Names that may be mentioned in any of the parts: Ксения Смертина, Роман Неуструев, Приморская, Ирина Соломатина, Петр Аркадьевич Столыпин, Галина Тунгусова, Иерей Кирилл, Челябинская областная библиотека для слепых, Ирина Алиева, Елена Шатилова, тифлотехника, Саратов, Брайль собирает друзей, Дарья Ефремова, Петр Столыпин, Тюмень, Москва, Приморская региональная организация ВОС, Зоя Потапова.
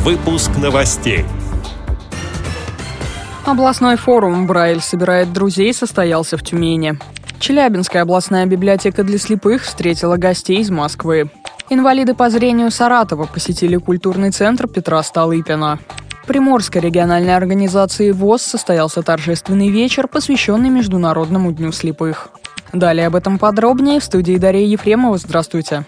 Выпуск новостей. Областной форум «Брайль собирает друзей» состоялся в Тюмени. Челябинская областная библиотека для слепых встретила гостей из Москвы. Инвалиды по зрению Саратова посетили культурный центр Петра Столыпина. В Приморской региональной организации ВОС состоялся торжественный вечер, посвященный Международному дню слепых. Далее об этом подробнее в студии Дарья Ефремова. Здравствуйте.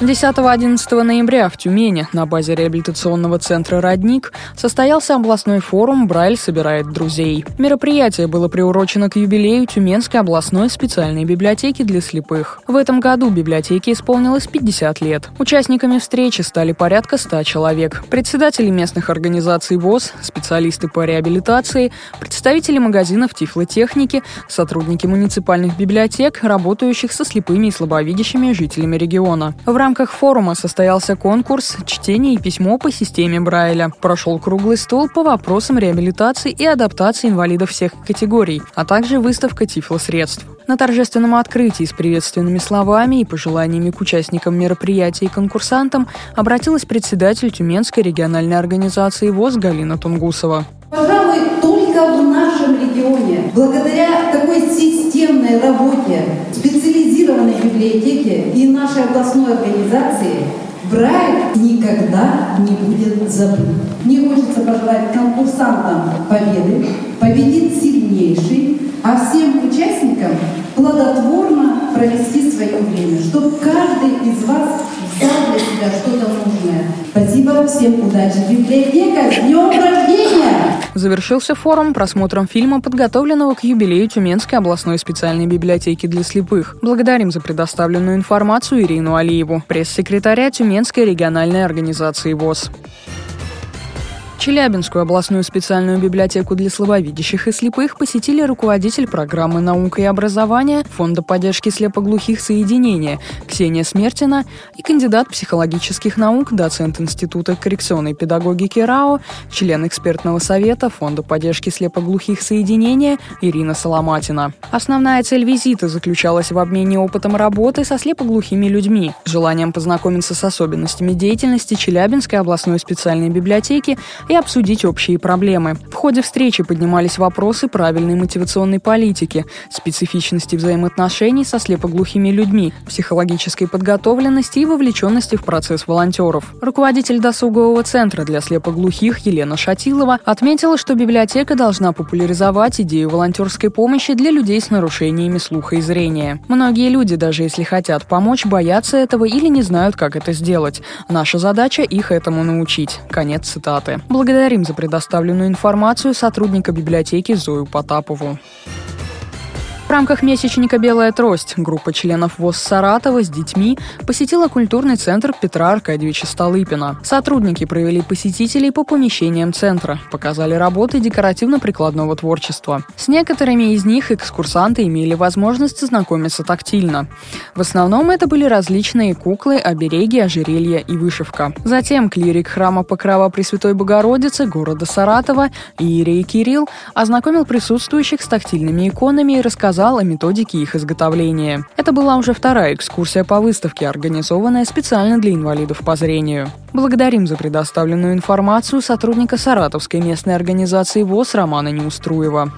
10-11 ноября в Тюмени на базе реабилитационного центра «Родник» состоялся областной форум «Брайль собирает друзей». Мероприятие было приурочено к юбилею Тюменской областной специальной библиотеки для слепых. В этом году библиотеке исполнилось 50 лет. Участниками встречи стали порядка 100 человек. Председатели местных организаций ВОС, специалисты по реабилитации, представители магазинов тифлотехники, сотрудники муниципальных библиотек, работающих со слепыми и слабовидящими жителями региона. В рамках форума состоялся конкурс «Чтение и письмо по системе Брайля». Прошел круглый стол по вопросам реабилитации и адаптации инвалидов всех категорий, а также выставка тифлосредств. На торжественном открытии с приветственными словами и пожеланиями к участникам мероприятия и конкурсантам обратилась председатель Тюменской региональной организации ВОС Галина Тунгусова. Пожалуй, только в нашем регионе, благодаря такой системной работе, специализированной библиотеки и нашей областной организации, Брайль никогда не будет забыт. Мне хочется пожелать конкурсантам победы, победит сильнейший, а всем участникам плодотворно провести свое время, чтобы каждый из вас взял для себя что-то нужное. Спасибо, всем удачи. Библиотека, с днем рождения! Завершился форум просмотром фильма, подготовленного к юбилею Тюменской областной специальной библиотеки для слепых. Благодарим за предоставленную информацию Ирину Алиеву, пресс-секретаря Тюменской региональной организации ВОС. Челябинскую областную специальную библиотеку для слабовидящих и слепых посетили руководитель программы «Наука и образование» Фонда поддержки слепоглухих соединения Ксения Смертина и кандидат психологических наук, доцент Института коррекционной педагогики РАО, член экспертного совета Фонда поддержки слепоглухих соединения Ирина Соломатина. Основная цель визита заключалась в обмене опытом работы со слепоглухими людьми, желанием познакомиться с особенностями деятельности Челябинской областной специальной библиотеки и обсудить общие проблемы. В ходе встречи поднимались вопросы правильной мотивационной политики, специфичности взаимоотношений со слепоглухими людьми, психологической подготовленности и вовлеченности в процесс волонтеров. Руководитель досугового центра для слепоглухих Елена Шатилова отметила, что библиотека должна популяризовать идею волонтерской помощи для людей с нарушениями слуха и зрения. Многие люди, даже если хотят помочь, боятся этого или не знают, как это сделать. Наша задача – их этому научить. Конец цитаты. Благодарим за предоставленную информацию сотрудника библиотеки Зою Потапову. В рамках месячника «Белая трость» группа членов ВОС Саратова с детьми посетила культурный центр Петра Аркадьевича Столыпина. Сотрудники провели посетителей по помещениям центра, показали работы декоративно-прикладного творчества. С некоторыми из них экскурсанты имели возможность ознакомиться тактильно. В основном это были различные куклы, обереги, ожерелья и вышивка. Затем клирик храма Покрова Пресвятой Богородицы города Саратова Иерей Кирилл ознакомил присутствующих с тактильными иконами и рассказал о методике их изготовления. Это была уже вторая экскурсия по выставке, организованная специально для инвалидов по зрению. Благодарим за предоставленную информацию сотрудника Саратовской местной организации ВОС Романа Неуструева.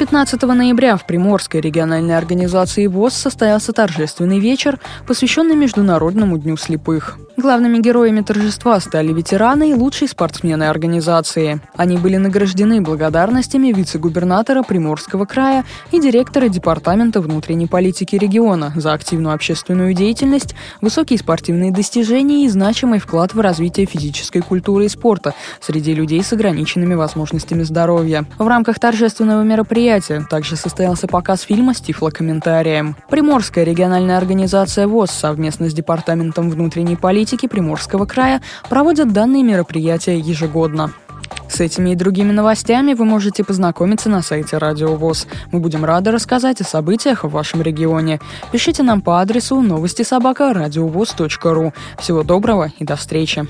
15 ноября в Приморской региональной организации ВОС состоялся торжественный вечер, посвященный Международному дню слепых. Главными героями торжества стали ветераны и лучшие спортсмены организации. Они были награждены благодарностями вице-губернатора Приморского края и директора Департамента внутренней политики региона за активную общественную деятельность, высокие спортивные достижения и значимый вклад в развитие физической культуры и спорта среди людей с ограниченными возможностями здоровья. В рамках торжественного мероприятия также состоялся показ фильма с тифлокомментарием. Приморская региональная организация ВОС совместно с Департаментом внутренней политики Приморского края проводят данные мероприятия ежегодно. С этими и другими новостями вы можете познакомиться на сайте Радио ВОС. Мы будем рады рассказать о событиях в вашем регионе. Пишите нам по адресу новости@радиовос.ру. Всего доброго и до встречи!